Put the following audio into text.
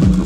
One,